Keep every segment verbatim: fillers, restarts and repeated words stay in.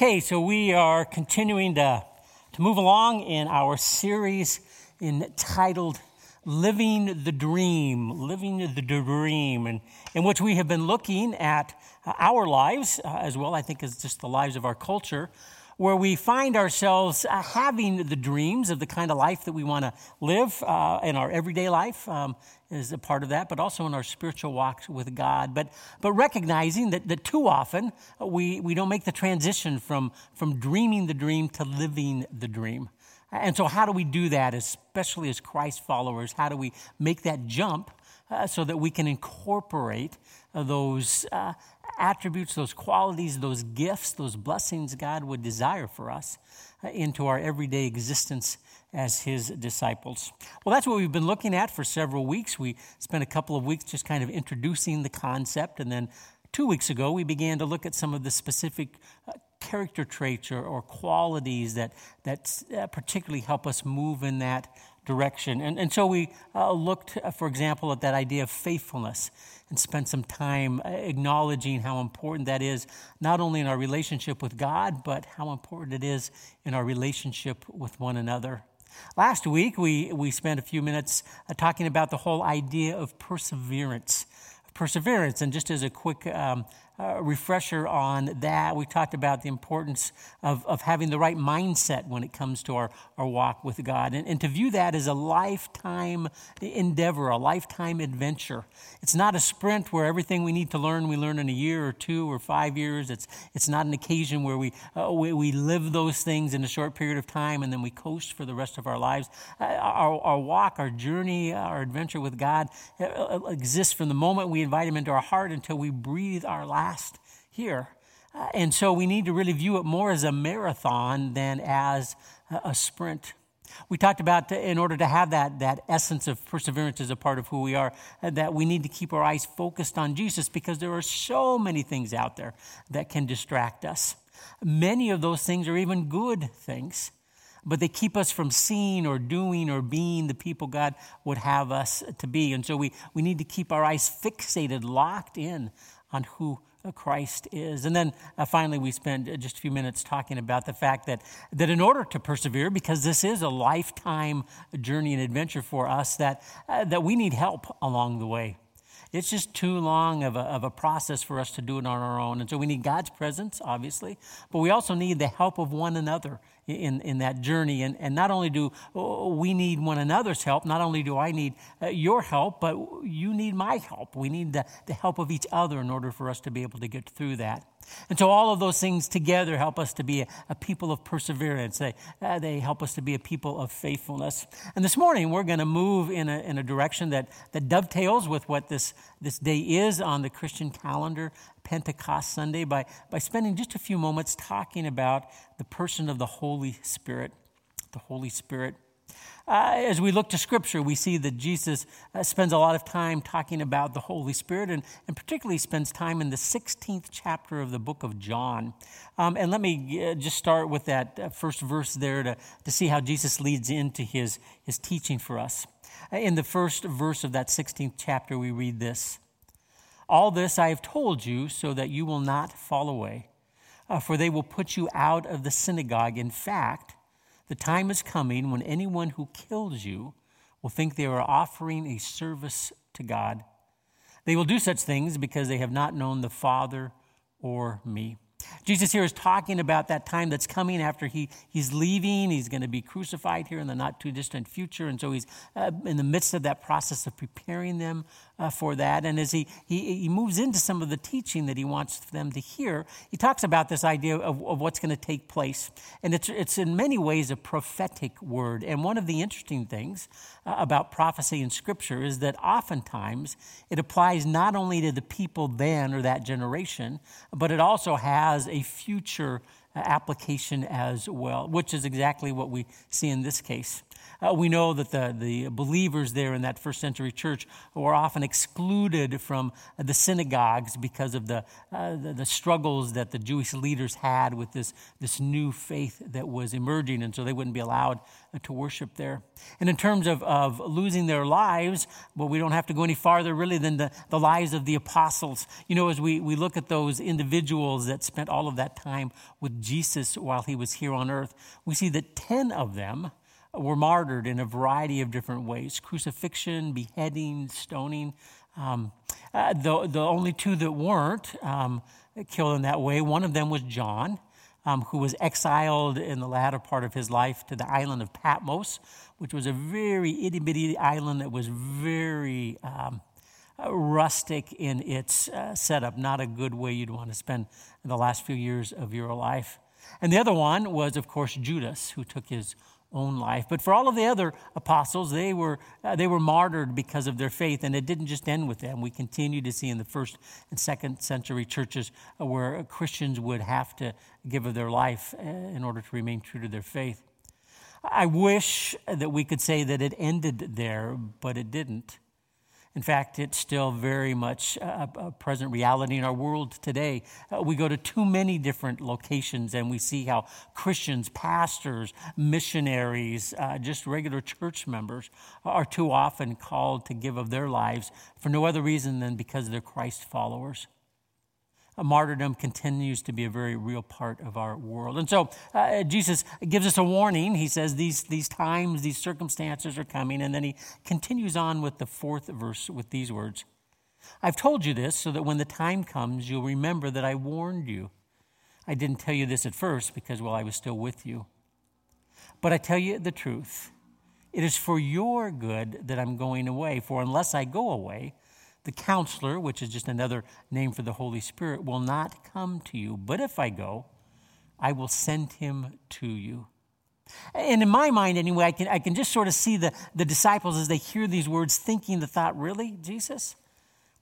Okay, so we are continuing to, to move along in our series entitled Living the Dream, Living the Dream, and in which we have been looking at our lives uh, as well, I think, as just the lives of our culture, where we find ourselves uh, having the dreams of the kind of life that we want to live uh, in our everyday life um, is a part of that, but also in our spiritual walks with God. But but recognizing that, that too often we, we don't make the transition from, from dreaming the dream to living the dream. And so how do we do that, especially as Christ followers? How do we make that jump uh, so that we can incorporate uh, those uh, attributes, those qualities, those gifts, those blessings God would desire for us uh, into our everyday existence as his disciples? Well, that's what we've been looking at for several weeks. We spent a couple of weeks just kind of introducing the concept, and then two weeks ago we began to look at some of the specific uh, character traits or, or qualities that that uh, particularly help us move in that direction. And, and so we uh, looked, uh, for example, at that idea of faithfulness and spent some time acknowledging how important that is, not only in our relationship with God, but how important it is in our relationship with one another. Last week, we, we spent a few minutes uh, talking about the whole idea of perseverance. Perseverance, and just as a quick um, uh, refresher on that, we talked about the importance of, of having the right mindset when it comes to our, our walk with God, and, and to view that as a lifetime endeavor, a lifetime adventure. It's not a sprint where everything we need to learn, we learn in a year or two or five years. It's it's not an occasion where we, uh, we, we live those things in a short period of time and then we coast for the rest of our lives. Uh, our, our walk, our journey, our adventure with God uh, exists from the moment we invite him into our heart until we breathe our last here. Uh, and so we need to really view it more as a marathon than as a, a sprint. We talked about, in order to have that, that essence of perseverance as a part of who we are, uh, that we need to keep our eyes focused on Jesus, because there are so many things out there that can distract us. Many of those things are even good things, but they keep us from seeing or doing or being the people God would have us to be. And so we, we need to keep our eyes fixated, locked in on who Christ is. And then uh, finally, we spent just a few minutes talking about the fact that, that in order to persevere, because this is a lifetime journey and adventure for us, that, uh, that we need help along the way. It's just too long of a, of a process for us to do it on our own. And so we need God's presence, obviously, but we also need the help of one another in, in that journey. And, and not only do we need one another's help, not only do I need your help, but you need my help. We need the, the help of each other in order for us to be able to get through that. And so all of those things together help us to be a, a people of perseverance. They, uh, they help us to be a people of faithfulness. And this morning, we're going to move in a, in a direction that, that dovetails with what this, this day is on the Christian calendar, Pentecost Sunday, by, by spending just a few moments talking about the person of the Holy Spirit, the Holy Spirit. Uh, as we look to Scripture, we see that Jesus uh, spends a lot of time talking about the Holy Spirit, and, and particularly spends time in the sixteenth chapter of the book of John. Um, and let me uh, just start with that first verse there to, to see how Jesus leads into his, his teaching for us. In the first verse of that sixteenth chapter, we read this: "All this I have told you so that you will not fall away, uh, for they will put you out of the synagogue. In fact, the time is coming when anyone who kills you will think they are offering a service to God. They will do such things because they have not known the Father or me." Jesus here is talking about that time that's coming after he, he's leaving. He's going to be crucified here in the not too distant future. And so he's uh, in the midst of that process of preparing them uh, for that. And as he, he he moves into some of the teaching that he wants them to hear, he talks about this idea of, of what's going to take place. And it's, it's in many ways a prophetic word. And one of the interesting things uh, about prophecy in Scripture is that oftentimes it applies not only to the people then or that generation, but it also has as a future application as well, which is exactly what we see in this case. Uh, we know that the, the believers there in that first century church were often excluded from the synagogues because of the, uh, the the struggles that the Jewish leaders had with this, this new faith that was emerging, and so they wouldn't be allowed to worship there. And in terms of, of losing their lives, well, we don't have to go any farther really than the, the lives of the apostles. You know, as we, we look at those individuals that spent all of that time with Jesus while he was here on earth, we see that ten of them were martyred in a variety of different ways: crucifixion, beheading, stoning. Um, uh, the, the only two that weren't um, killed in that way, one of them was John, um, who was exiled in the latter part of his life to the island of Patmos, which was a very itty-bitty island that was very um, rustic in its uh, setup. Not a good way you'd want to spend the last few years of your life. And the other one was, of course, Judas, who took his own life. But for all of the other apostles, they were uh, they were martyred because of their faith, and it didn't just end with them. We continue to see in the first and second century churches uh, where Christians would have to give of their life uh, in order to remain true to their faith. I wish that we could say that it ended there, but it didn't. In fact, it's still very much a present reality in our world today. Uh, we go to too many different locations and we see how Christians, pastors, missionaries, uh, just regular church members are too often called to give of their lives for no other reason than because they're Christ followers. Martyrdom continues to be a very real part of our world. And so uh, Jesus gives us a warning. He says these, these times, these circumstances are coming. And then he continues on with the fourth verse with these words: "I've told you this so that when the time comes, you'll remember that I warned you. I didn't tell you this at first because, well, I was still with you. But I tell you the truth. It is for your good that I'm going away. For unless I go away, the Counselor," which is just another name for the Holy Spirit, "will not come to you. But if I go, I will send him to you." And in my mind, anyway, I can I can just sort of see the, the disciples as they hear these words thinking the thought, really, Jesus?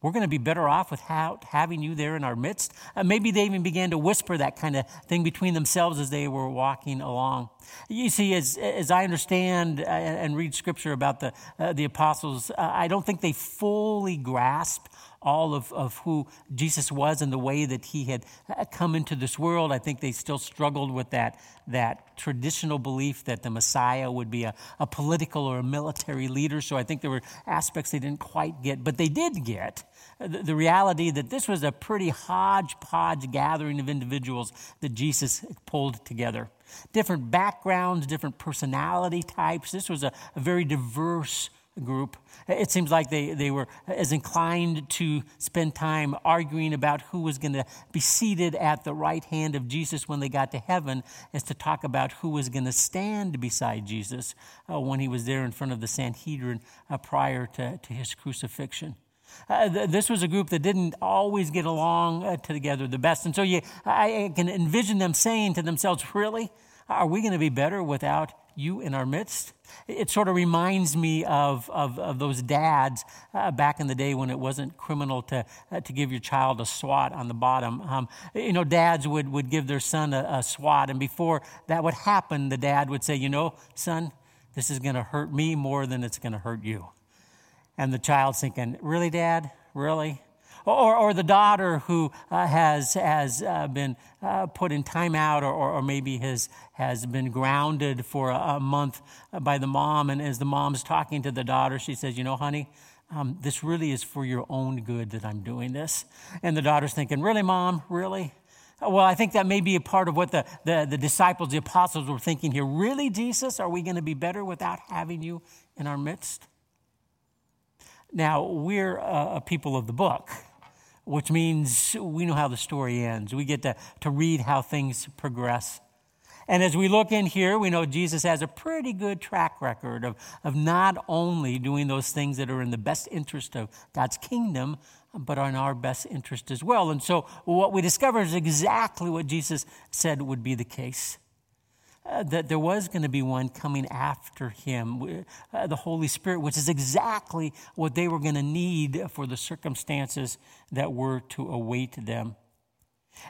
We're going to be better off without having you there in our midst. Uh, maybe they even began to whisper that kind of thing between themselves as they were walking along. You see, as as I understand and read Scripture about the uh, the apostles, uh, I don't think they fully grasped all of, of who Jesus was and the way that he had come into this world. I think they still struggled with that, that traditional belief that the Messiah would be a, a political or a military leader. So I think there were aspects they didn't quite get, but they did get the, the reality that this was a pretty hodgepodge gathering of individuals that Jesus pulled together. Different backgrounds, different personality types. This was a, a very diverse group. It seems like they, they were as inclined to spend time arguing about who was going to be seated at the right hand of Jesus when they got to heaven as to talk about who was going to stand beside Jesus uh, when he was there in front of the Sanhedrin uh, prior to, to his crucifixion. Uh, th- this was a group that didn't always get along uh, together the best. And so you, I, I can envision them saying to themselves, really? Are we going to be better without you in our midst? It sort of reminds me of of, of those dads uh, back in the day when it wasn't criminal to uh, to give your child a swat on the bottom. Um, you know, dads would, would give their son a, a swat, and before that would happen, the dad would say, you know, son, this is going to hurt me more than it's going to hurt you. And the child's thinking, really, Dad? Really? Or, or the daughter who uh, has has uh, been uh, put in timeout, or, or, or maybe has has been grounded for a, a month by the mom. And as the mom's talking to the daughter, she says, "You know, honey, um, this really is for your own good that I'm doing this." And the daughter's thinking, "Really, Mom? Really?" Well, I think that may be a part of what the, the, the disciples, the apostles, were thinking here. Really, Jesus? Are we going to be better without having you in our midst? Now, we're a people of the book, which means we know how the story ends. We get to, to read how things progress. And as we look in here, we know Jesus has a pretty good track record of, of not only doing those things that are in the best interest of God's kingdom, but are in our best interest as well. And so what we discover is exactly what Jesus said would be the case. Uh, that there was going to be one coming after him, uh, the Holy Spirit, which is exactly what they were going to need for the circumstances that were to await them.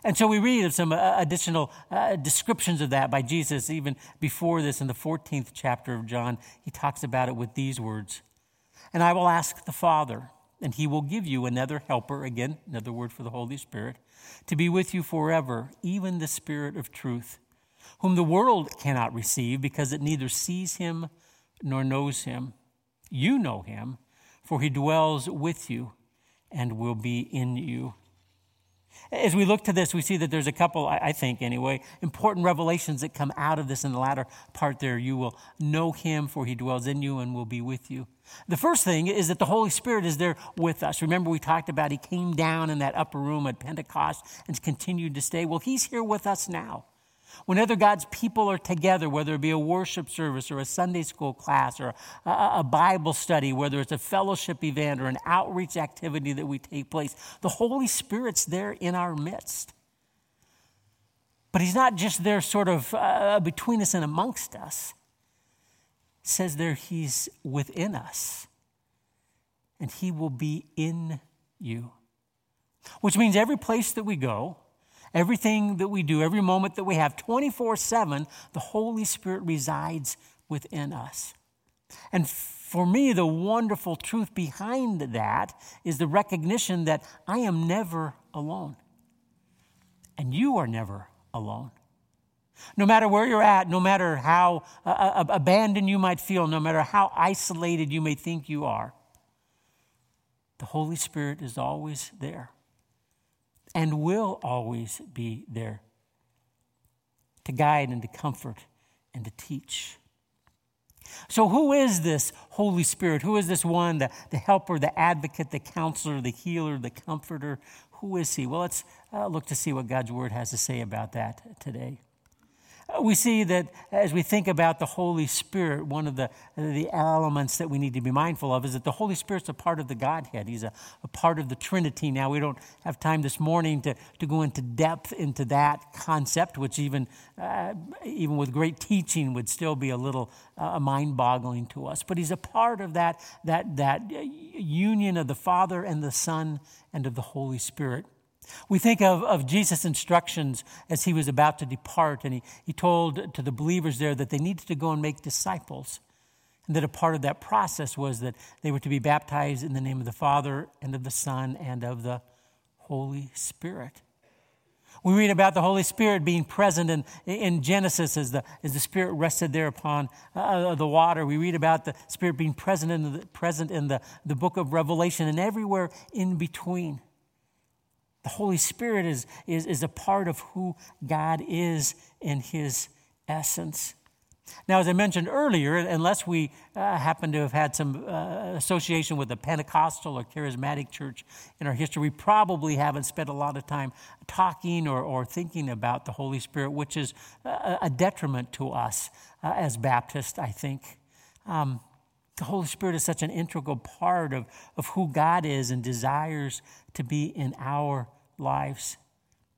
And so we read of some additional uh, descriptions of that by Jesus even before this in the fourteenth chapter of John. He talks about it with these words. And I will ask the Father, and he will give you another helper, again, another word for the Holy Spirit, to be with you forever, even the Spirit of truth, whom the world cannot receive because it neither sees him nor knows him. You know him, for he dwells with you and will be in you. As we look to this, we see that there's a couple, I think anyway, important revelations that come out of this in the latter part there. You will know him, for he dwells in you and will be with you. The first thing is that the Holy Spirit is there with us. Remember, we talked about he came down in that upper room at Pentecost and continued to stay. Well, he's here with us now. Whenever God's people are together, whether it be a worship service or a Sunday school class or a Bible study, whether it's a fellowship event or an outreach activity that we take place, the Holy Spirit's there in our midst. But he's not just there sort of uh, between us and amongst us. It says there he's within us and he will be in you, which means every place that we go, everything that we do, every moment that we have, twenty-four seven, the Holy Spirit resides within us. And for me, the wonderful truth behind that is the recognition that I am never alone. And you are never alone. No matter where you're at, no matter how uh, abandoned you might feel, no matter how isolated you may think you are, the Holy Spirit is always there. And will always be there to guide and to comfort and to teach. So who is this Holy Spirit? Who is this one, the, the helper, the advocate, the counselor, the healer, the comforter? Who is he? Well, let's uh, look to see what God's word has to say about that today. Uh, we see that as we think about the Holy Spirit, one of the, the elements that we need to be mindful of is that the Holy Spirit's a part of the Godhead. He's a, a part of the Trinity. Now, we don't have time this morning to, to go into depth into that concept, which even uh, even with great teaching would still be a little uh, mind-boggling to us. But he's a part of that, that, that union of the Father and the Son and of the Holy Spirit. We think of, of Jesus' instructions as he was about to depart, and he, he told to the believers there that they needed to go and make disciples, and that a part of that process was that they were to be baptized in the name of the Father and of the Son and of the Holy Spirit. We read about the Holy Spirit being present in, in Genesis as the, as the Spirit rested there upon uh, the water. We read about the Spirit being present in the, present in the, the book of Revelation and everywhere in between. The Holy Spirit is, is, is a part of who God is in his essence. Now, as I mentioned earlier, unless we uh, happen to have had some uh, association with a Pentecostal or charismatic church in our history, we probably haven't spent a lot of time talking or, or thinking about the Holy Spirit, which is a, a detriment to us uh, as Baptists, I think. Um, The Holy Spirit is such an integral part of, of who God is and desires to be in our lives.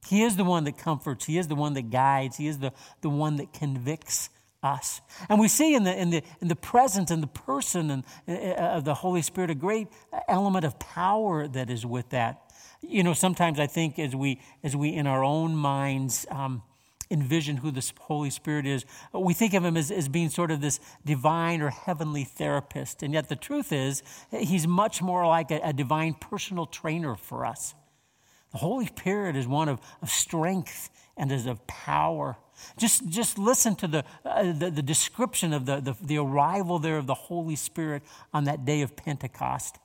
He is the one that comforts. He is the one that guides. He is the, the one that convicts us. And we see in the in the, in the presence and the person and, uh, of the Holy Spirit a great element of power that is with that. You know, sometimes I think as we, as we in our own minds... Um, envision who the Holy Spirit is, we think of him as, as being sort of this divine or heavenly therapist. And yet the truth is, he's much more like a, a divine personal trainer for us. The Holy Spirit is one of, of strength and is of power. Just, just listen to the, uh, the, the description of the, the, the arrival there of the Holy Spirit on that day of Pentecost.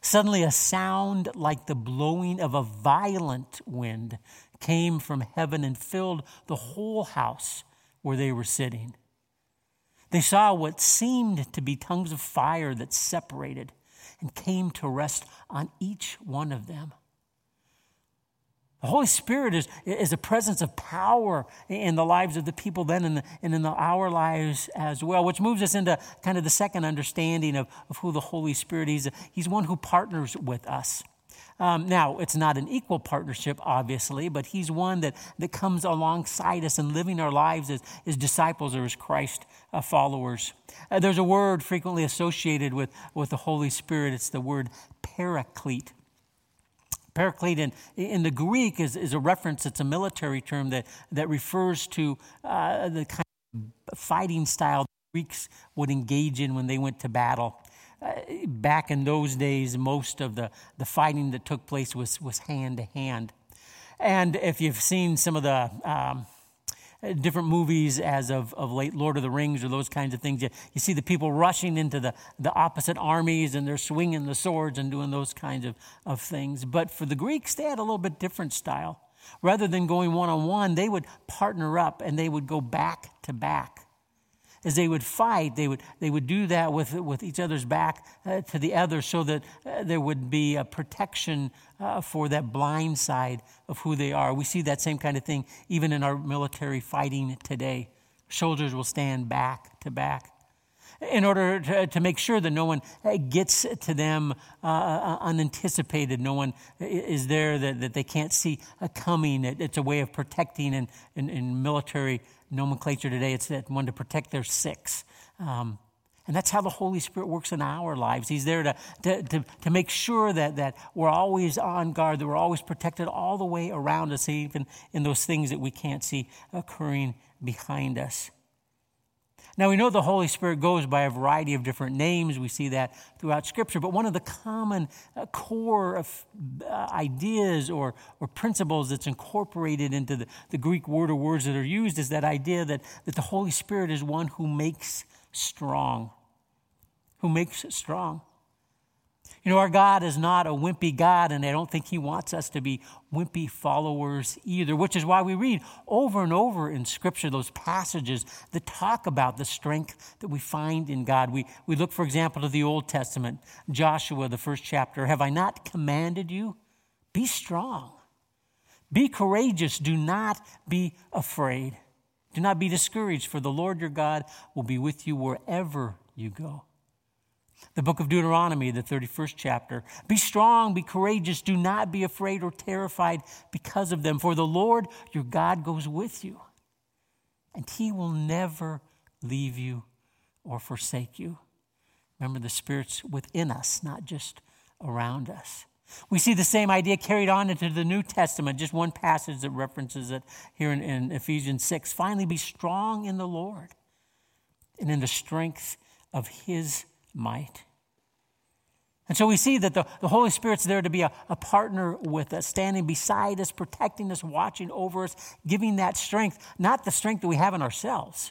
Suddenly a sound like the blowing of a violent wind came from heaven and filled the whole house where they were sitting. They saw what seemed to be tongues of fire that separated and came to rest on each one of them. The Holy Spirit is, is a presence of power in the lives of the people then and, the, and in the, our lives as well, which moves us into kind of the second understanding of, of who the Holy Spirit is. He's one who partners with us. Um, now, it's not an equal partnership, obviously, but he's one that, that comes alongside us in living our lives as, as disciples or as Christ uh, followers. Uh, there's a word frequently associated with, with the Holy Spirit. It's the word paraclete. Paraclete in, in the Greek is, is a reference, it's a military term that, that refers to uh, the kind of fighting style the Greeks would engage in when they went to battle. Uh, back in those days, most of the, the fighting that took place was, was hand-to-hand. And if you've seen some of the um, different movies as of, of late, Lord of the Rings or those kinds of things, you, you see the people rushing into the, the opposite armies and they're swinging the swords and doing those kinds of, of things. But for the Greeks, they had a little bit different style. Rather than going one-on-one, they would partner up and they would go back-to-back. As they would fight, they would they would do that with with each other's back uh, to the other, so that uh, there would be a protection uh, for that blind side of who they are. We see that same kind of thing even in our military fighting today. Soldiers will stand back to back in order to, to make sure that no one gets to them uh, unanticipated. No one is there that, that they can't see coming. It's a way of protecting in, in, in military nomenclature today. It's that one to protect their six. Um, and that's how the Holy Spirit works in our lives. He's there to, to to to make sure that that we're always on guard, that we're always protected all the way around us, even in those things that we can't see occurring behind us. Now, we know the Holy Spirit goes by a variety of different names. We see that throughout Scripture. But one of the common uh, core of, uh, ideas or, or principles that's incorporated into the, the Greek word or words that are used is that idea that, that the Holy Spirit is one who makes strong, who makes strong. You know, our God is not a wimpy God, and I don't think he wants us to be wimpy followers either, which is why we read over and over in Scripture those passages that talk about the strength that we find in God. We we look, for example, to the Old Testament, Joshua, the first chapter. Have I not commanded you? Be strong. Be courageous. Do not be afraid. Do not be discouraged, for the Lord your God will be with you wherever you go. The book of Deuteronomy, the thirty-first chapter. Be strong, be courageous, do not be afraid or terrified because of them. For the Lord your God goes with you, and he will never leave you or forsake you. Remember, the Spirit's within us, not just around us. We see the same idea carried on into the New Testament. Just one passage that references it here in, in Ephesians six. Finally, be strong in the Lord and in the strength of his might. And so we see that the, the Holy Spirit's there to be a, a partner with us, standing beside us, protecting us, watching over us, giving that strength, not the strength that we have in ourselves,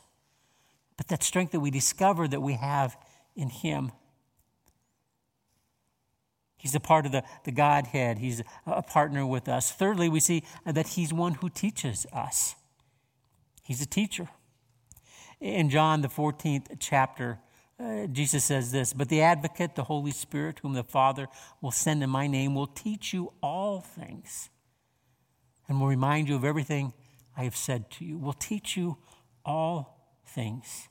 but that strength that we discover that we have in him. He's a part of the, the Godhead. He's a partner with us. Thirdly, we see that he's one who teaches us. He's a teacher. In John, the fourteenth chapter, Uh, Jesus says this, but the advocate, the Holy Spirit, whom the Father will send in my name, will teach you all things and will remind you of everything I have said to you. Will teach you all things.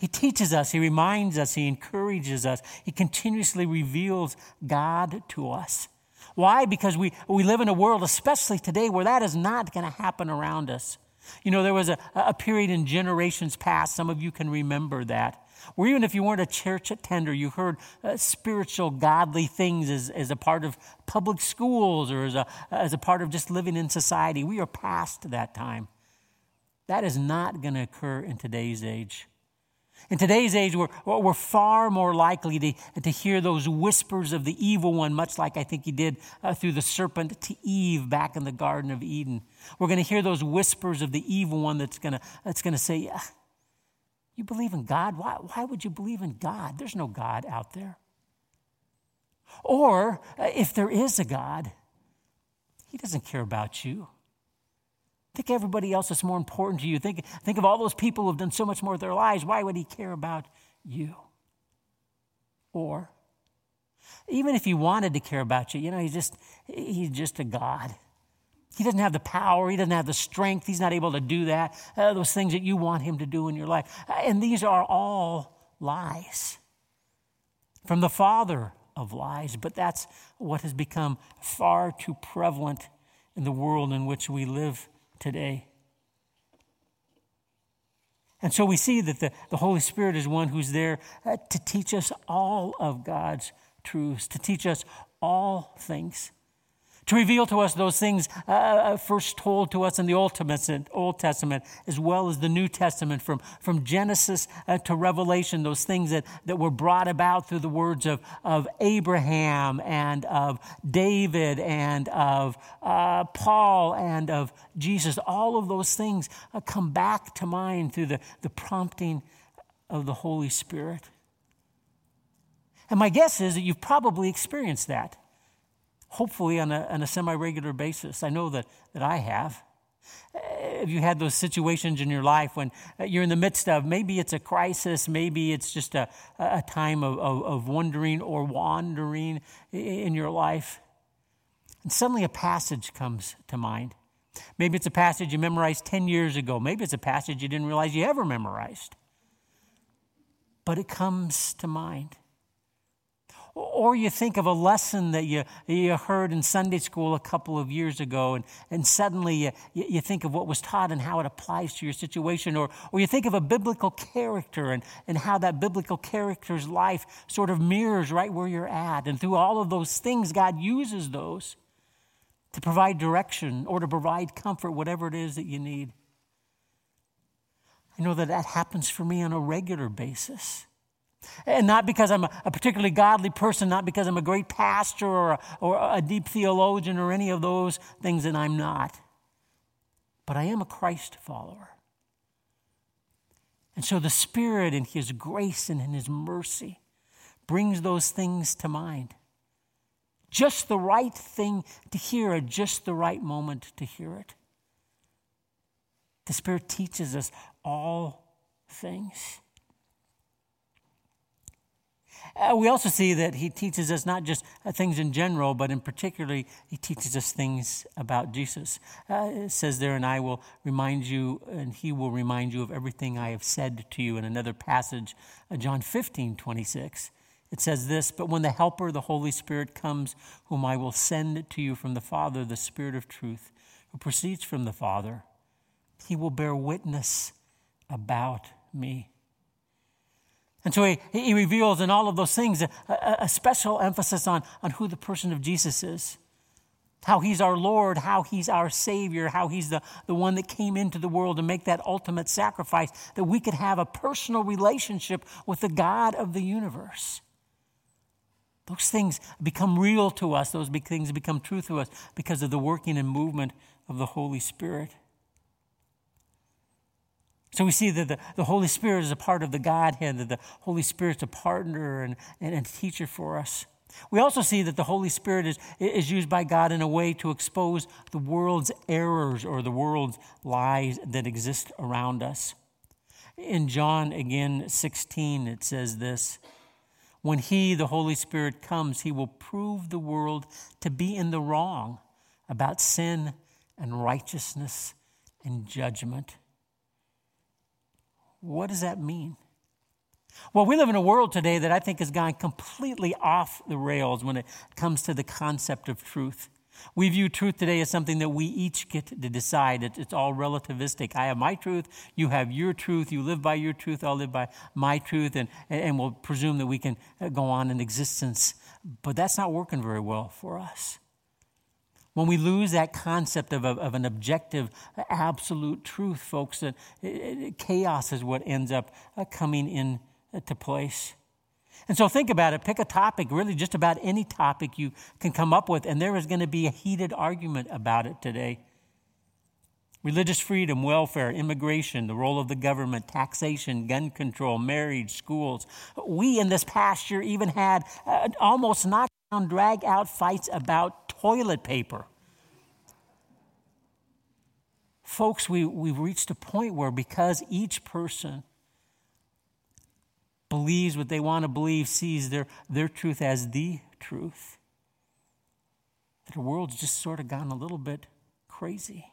He teaches us, he reminds us, he encourages us. He continuously reveals God to us. Why? Because we, we live in a world, especially today, where that is not going to happen around us. You know, there was a, a period in generations past, some of you can remember that, where even if you weren't a church attender, you heard uh, spiritual, godly things as, as a part of public schools or as a, as a part of just living in society. We are past that time. That is not going to occur in today's age. In today's age, we're, we're far more likely to, to hear those whispers of the evil one, much like I think he did uh, through the serpent to Eve back in the Garden of Eden. We're going to hear those whispers of the evil one that's going to that's going to say, yeah, you believe in God? Why, why would you believe in God? There's no God out there. Or uh, if there is a God, he doesn't care about you. Think everybody else is more important to you. Think, think of all those people who have done so much more with their lives. Why would he care about you? Or even if he wanted to care about you, you know, he's just he's just a God. He doesn't have the power. He doesn't have the strength. He's not able to do that, uh, those things that you want him to do in your life. Uh, and these are all lies from the father of lies. But that's what has become far too prevalent in the world in which we live today. And so we see that the, the Holy Spirit is one who's there uh, to teach us all of God's truths, to teach us all things. to reveal to us those things uh, first told to us in the Old Testament, Old Testament, as well as the New Testament, from, from Genesis uh, to Revelation, those things that, that were brought about through the words of, of Abraham and of David and of uh, Paul and of Jesus. All of those things uh, come back to mind through the, the prompting of the Holy Spirit. And my guess is that you've probably experienced that, hopefully on a, on a semi-regular basis. I know that, that I have. Have you had those situations in your life when you're in the midst of, maybe it's a crisis, maybe it's just a, a time of, of, of wondering or wandering in your life, and suddenly a passage comes to mind. Maybe it's a passage you memorized ten years ago. Maybe it's a passage you didn't realize you ever memorized. But it comes to mind. Or you think of a lesson that you you heard in Sunday school a couple of years ago, and, and suddenly you, you think of what was taught and how it applies to your situation. Or, or you think of a biblical character and, and how that biblical character's life sort of mirrors right where you're at. And through all of those things, God uses those to provide direction or to provide comfort, whatever it is that you need. I know that that happens for me on a regular basis. And not because I'm a particularly godly person, not because I'm a great pastor or a, or a deep theologian or any of those things, and I'm not. But I am a Christ follower. And so the Spirit in His grace and in His mercy brings those things to mind. Just the right thing to hear at just the right moment to hear it. The Spirit teaches us all things. Uh, we also see that He teaches us not just uh, things in general, but in particularly, He teaches us things about Jesus. Uh, it says there, and I will remind you, and He will remind you of everything I have said to you. In another passage, uh, John fifteen twenty-six, it says this, but when the Helper, the Holy Spirit, comes, whom I will send to you from the Father, the Spirit of truth, who proceeds from the Father, He will bear witness about me. And so he, he reveals in all of those things a, a, a special emphasis on, on who the person of Jesus is, how He's our Lord, how He's our Savior, how He's the, the one that came into the world to make that ultimate sacrifice, that we could have a personal relationship with the God of the universe. Those things become real to us. Those big things become true to us because of the working and movement of the Holy Spirit. So we see that the, the Holy Spirit is a part of the Godhead, that the Holy Spirit's a partner and, and, and teacher for us. We also see that the Holy Spirit is, is used by God in a way to expose the world's errors or the world's lies that exist around us. In John, again, sixteen, it says this, when He, the Holy Spirit, comes, He will prove the world to be in the wrong about sin and righteousness and judgment. What does that mean? Well, we live in a world today that I think has gone completely off the rails when it comes to the concept of truth. We view truth today as something that we each get to decide. It's all relativistic. I have my truth, you have your truth, you live by your truth, I'll live by my truth, and, and we'll presume that we can go on in existence. But that's not working very well for us. When we lose that concept of, of, of an objective, absolute truth, folks, uh, chaos is what ends up uh, coming into place. And so think about it. Pick a topic, really just about any topic you can come up with, and there is going to be a heated argument about it today. Religious freedom, welfare, immigration, the role of the government, taxation, gun control, marriage, schools. We in this past year even had uh, almost knockdown, drag-out fights about toilet paper. Folks, we, we've reached a point where because each person believes what they want to believe, sees their, their truth as the truth, that the world's just sort of gone a little bit crazy.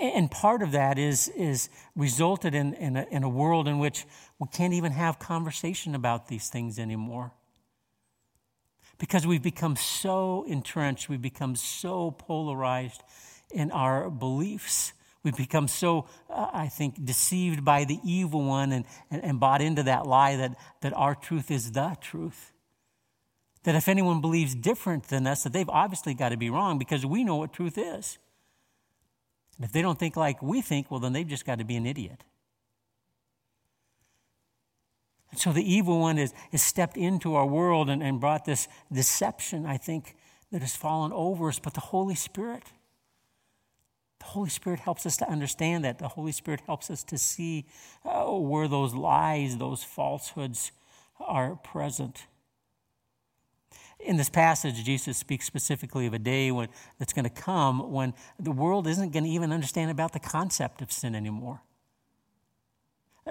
And part of that is, is resulted in, in, a, in a world in which we can't even have conversation about these things anymore. Because we've become so entrenched, we've become so polarized in our beliefs. We've become so, uh, I think, deceived by the evil one and, and, and bought into that lie that, that our truth is the truth. that if anyone believes different than us, that they've obviously got to be wrong, because we know what truth is. And if they don't think like we think, well, then they've just got to be an idiot. And so the evil one has is, is stepped into our world and, and brought this deception, I think, that has fallen over us. But the Holy Spirit, the Holy Spirit helps us to understand that. The Holy Spirit helps us to see uh, where those lies, those falsehoods are present. In this passage, Jesus speaks specifically of a day when that's going to come when the world isn't going to even understand about the concept of sin anymore.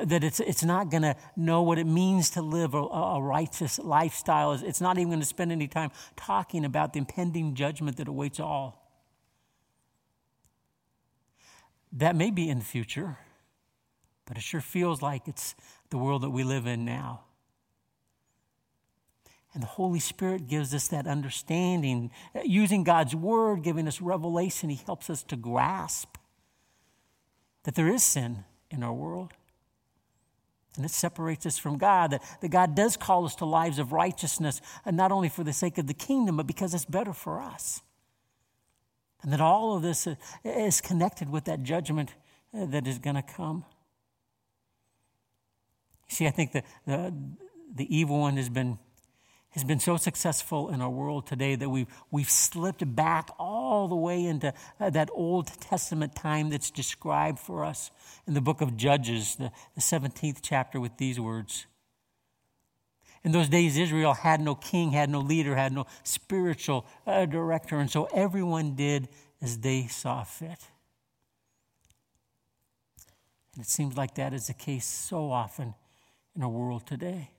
That it's it's not going to know what it means to live a, a righteous lifestyle. It's not even going to spend any time talking about the impending judgment that awaits all. That may be in the future, but it sure feels like it's the world that we live in now. And the Holy Spirit gives us that understanding. Using God's word, giving us revelation, he helps us to grasp that there is sin in our world. And it separates us from God, that, that God does call us to lives of righteousness, and not only for the sake of the kingdom, but because it's better for us. And that all of this is connected with that judgment that is going to come. See, I think the, the, the evil one has been... has been so successful in our world today that we've, we've slipped back all the way into uh, that Old Testament time that's described for us in the book of Judges, the, the seventeenth chapter, with these words. In those days, Israel had no king, had no leader, had no spiritual uh, director, and so everyone did as they saw fit. And it seems like that is the case so often in our world today.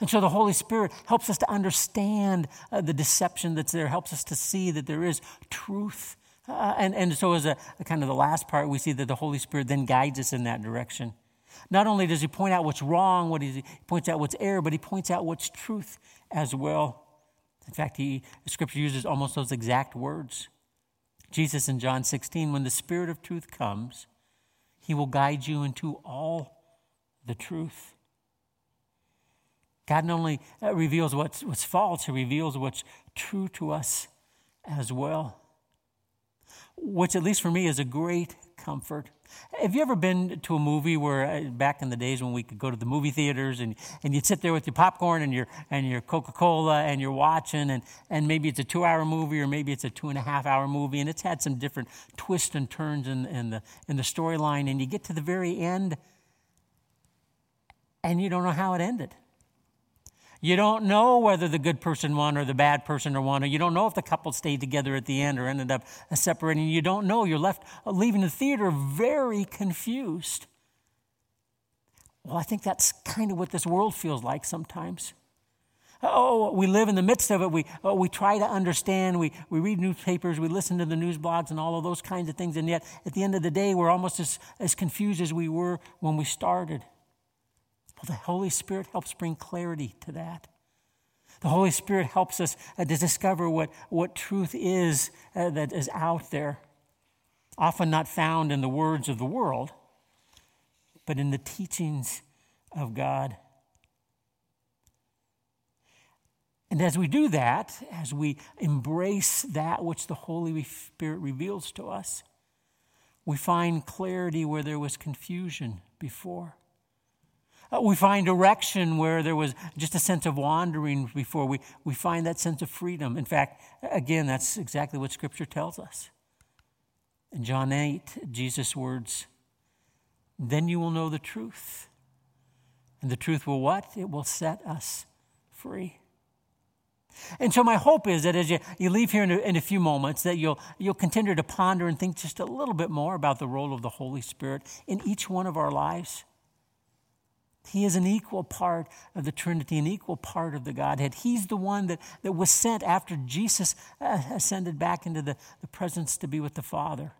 And so the Holy Spirit helps us to understand uh, the deception that's there, helps us to see that there is truth. Uh, and, and so as a, a kind of the last part, we see that the Holy Spirit then guides us in that direction. Not only does he point out what's wrong, what he, he points out what's error, but he points out what's truth as well. In fact, he, the Scripture uses almost those exact words. Jesus in John sixteen, when the Spirit of truth comes, he will guide you into all the truth. God not only reveals what's, what's false, he reveals what's true to us as well, which at least for me is a great comfort. Have you ever been to a movie where, back in the days when we could go to the movie theaters and, and you'd sit there with your popcorn and your and your Coca-Cola and you're watching, and, and maybe it's a two-hour movie or maybe it's a two-and-a-half-hour movie, and it's had some different twists and turns in, in the, in the storyline, and you get to the very end and you don't know how it ended. You don't know whether the good person won or the bad person won, or you don't know if the couple stayed together at the end or ended up separating. You don't know. You're left leaving the theater very confused. Well, I think that's kind of what this world feels like sometimes. Oh, we live in the midst of it. We oh, we try to understand. We, we read newspapers. We listen to the news blogs and all of those kinds of things. And yet, at the end of the day, we're almost as, as confused as we were when we started. Well, the Holy Spirit helps bring clarity to that. The Holy Spirit helps us uh, to discover what, what truth is uh, that is out there, often not found in the words of the world, but in the teachings of God. And as we do that, as we embrace that which the Holy Spirit reveals to us, we find clarity where there was confusion before. We find direction where there was just a sense of wandering before. We, we find that sense of freedom. In fact, again, that's exactly what Scripture tells us. In John eight, Jesus' words, "Then you will know the truth. And the truth will what? It will set us free." And so my hope is that as you, you leave here in a, in a few moments, that you'll you'll continue to ponder and think just a little bit more about the role of the Holy Spirit in each one of our lives. He is an equal part of the Trinity, an equal part of the Godhead. He's the one that, that was sent after Jesus ascended back into the, the presence to be with the Father.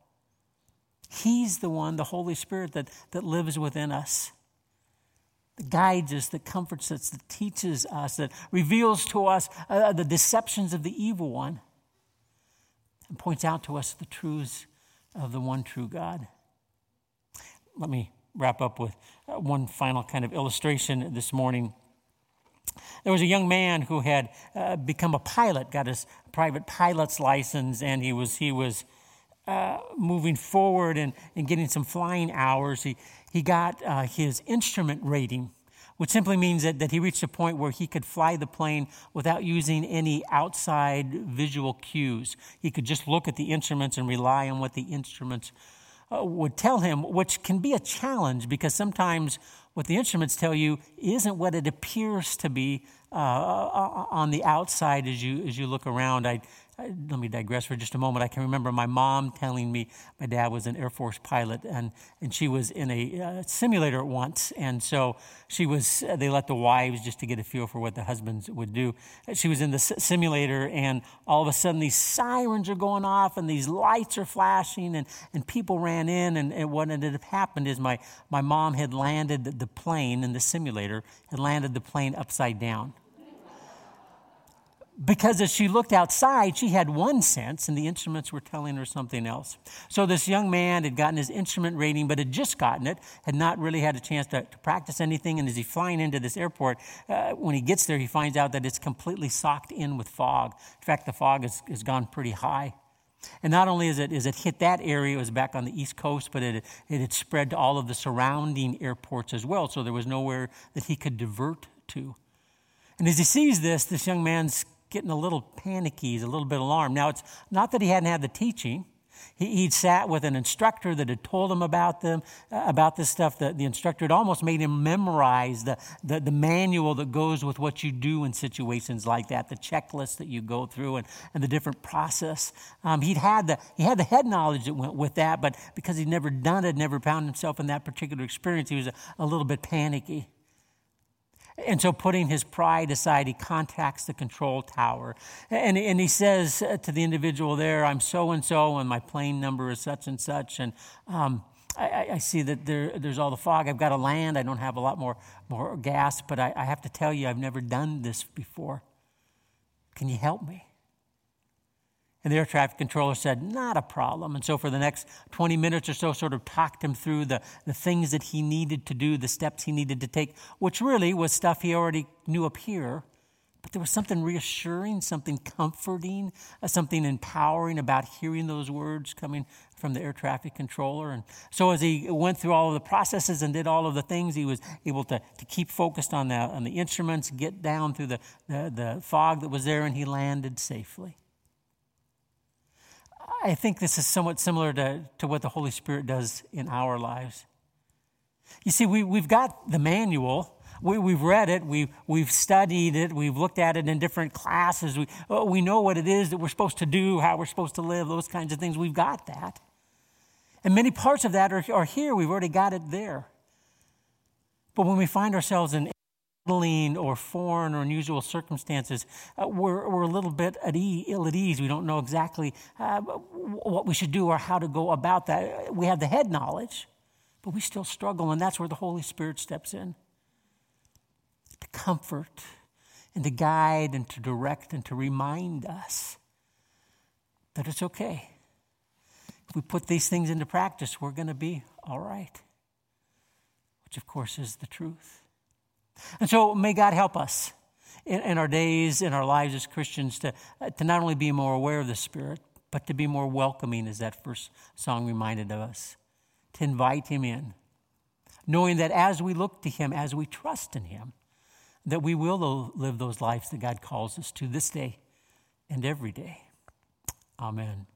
He's the one, the Holy Spirit, that, that lives within us, that guides us, that comforts us, that teaches us, that reveals to us uh, the deceptions of the evil one, and points out to us the truths of the one true God. Let me wrap up with one final kind of illustration this morning. There was a young man who had uh, become a pilot, got his private pilot's license, and he was he was uh, moving forward and, and getting some flying hours. He he got uh, his instrument rating, which simply means that, that he reached a point where he could fly the plane without using any outside visual cues. He could just look at the instruments and rely on what the instruments uh, would tell him, which can be a challenge because sometimes what the instruments tell you isn't what it appears to be uh, on the outside as you as you look around. I, I let me digress for just a moment. I can remember my mom telling me my dad was an Air Force pilot, and, and she was in a uh, simulator once, and so she was. They let the wives just to get a feel for what the husbands would do. She was in the simulator, and all of a sudden these sirens are going off, and these lights are flashing, and, and people ran in, and, and what ended up happened is my my mom had landed the, the plane in the simulator had landed the plane upside down. Because as she looked outside, she had one sense and the instruments were telling her something else. So this young man had gotten his instrument rating, but had just gotten it, had not really had a chance to, to practice anything. And as he's flying into this airport, uh, when he gets there, he finds out that it's completely socked in with fog. In fact, the fog has, has gone pretty high. And not only is it is it hit that area, it was back on the East Coast, but it, it had spread to all of the surrounding airports as well. So there was nowhere that he could divert to. And as he sees this, this young man's getting a little panicky. He's a little bit alarmed. Now, it's not that he hadn't had the teaching. He, he'd sat with an instructor that had told him about them, uh, about this stuff. The, the instructor had almost made him memorize the, the, the manual that goes with what you do in situations like that, the checklist that you go through and, and the different process. Um, he'd had the, he had the head knowledge that went with that, but because he'd never done it, never found himself in that particular experience, he was a, a little bit panicky. And so putting his pride aside, he contacts the control tower. And, and he says to the individual there, I'm so-and-so, and my plane number is such and such. And um, I, I see that there, there's all the fog. I've got to land. I don't have a lot more, more gas, but I, I have to tell you, I've never done this before. Can you help me? And the air traffic controller said, not a problem. And so for the next twenty minutes or so, sort of talked him through the, the things that he needed to do, the steps he needed to take, which really was stuff he already knew up here. But there was something reassuring, something comforting, something empowering about hearing those words coming from the air traffic controller. And so as he went through all of the processes and did all of the things, he was able to, to keep focused on the, on the instruments, get down through the, the, the fog that was there, and he landed safely. I think this is somewhat similar to, to what the Holy Spirit does in our lives. You see, we, we've got the manual. We, we've read it. We've, we've studied it. We've looked at it in different classes. We, we know what it is that we're supposed to do, how we're supposed to live, those kinds of things. We've got that. And many parts of that are, are here. We've already got it there. But when we find ourselves in or foreign or unusual circumstances, uh, we're, we're a little bit at e- ill at ease. We don't know exactly uh, what we should do or how to go about that. We have the head knowledge, but we still struggle, and that's where the Holy Spirit steps in to comfort and to guide and to direct and to remind us that it's okay. If we put these things into practice, we're going to be all right, which, of course, is the truth. And so may God help us in, in our days, in our lives as Christians, to, to not only be more aware of the Spirit, but to be more welcoming, as that first song reminded of us, to invite Him in, knowing that as we look to Him, as we trust in Him, that we will live those lives that God calls us to this day and every day. Amen.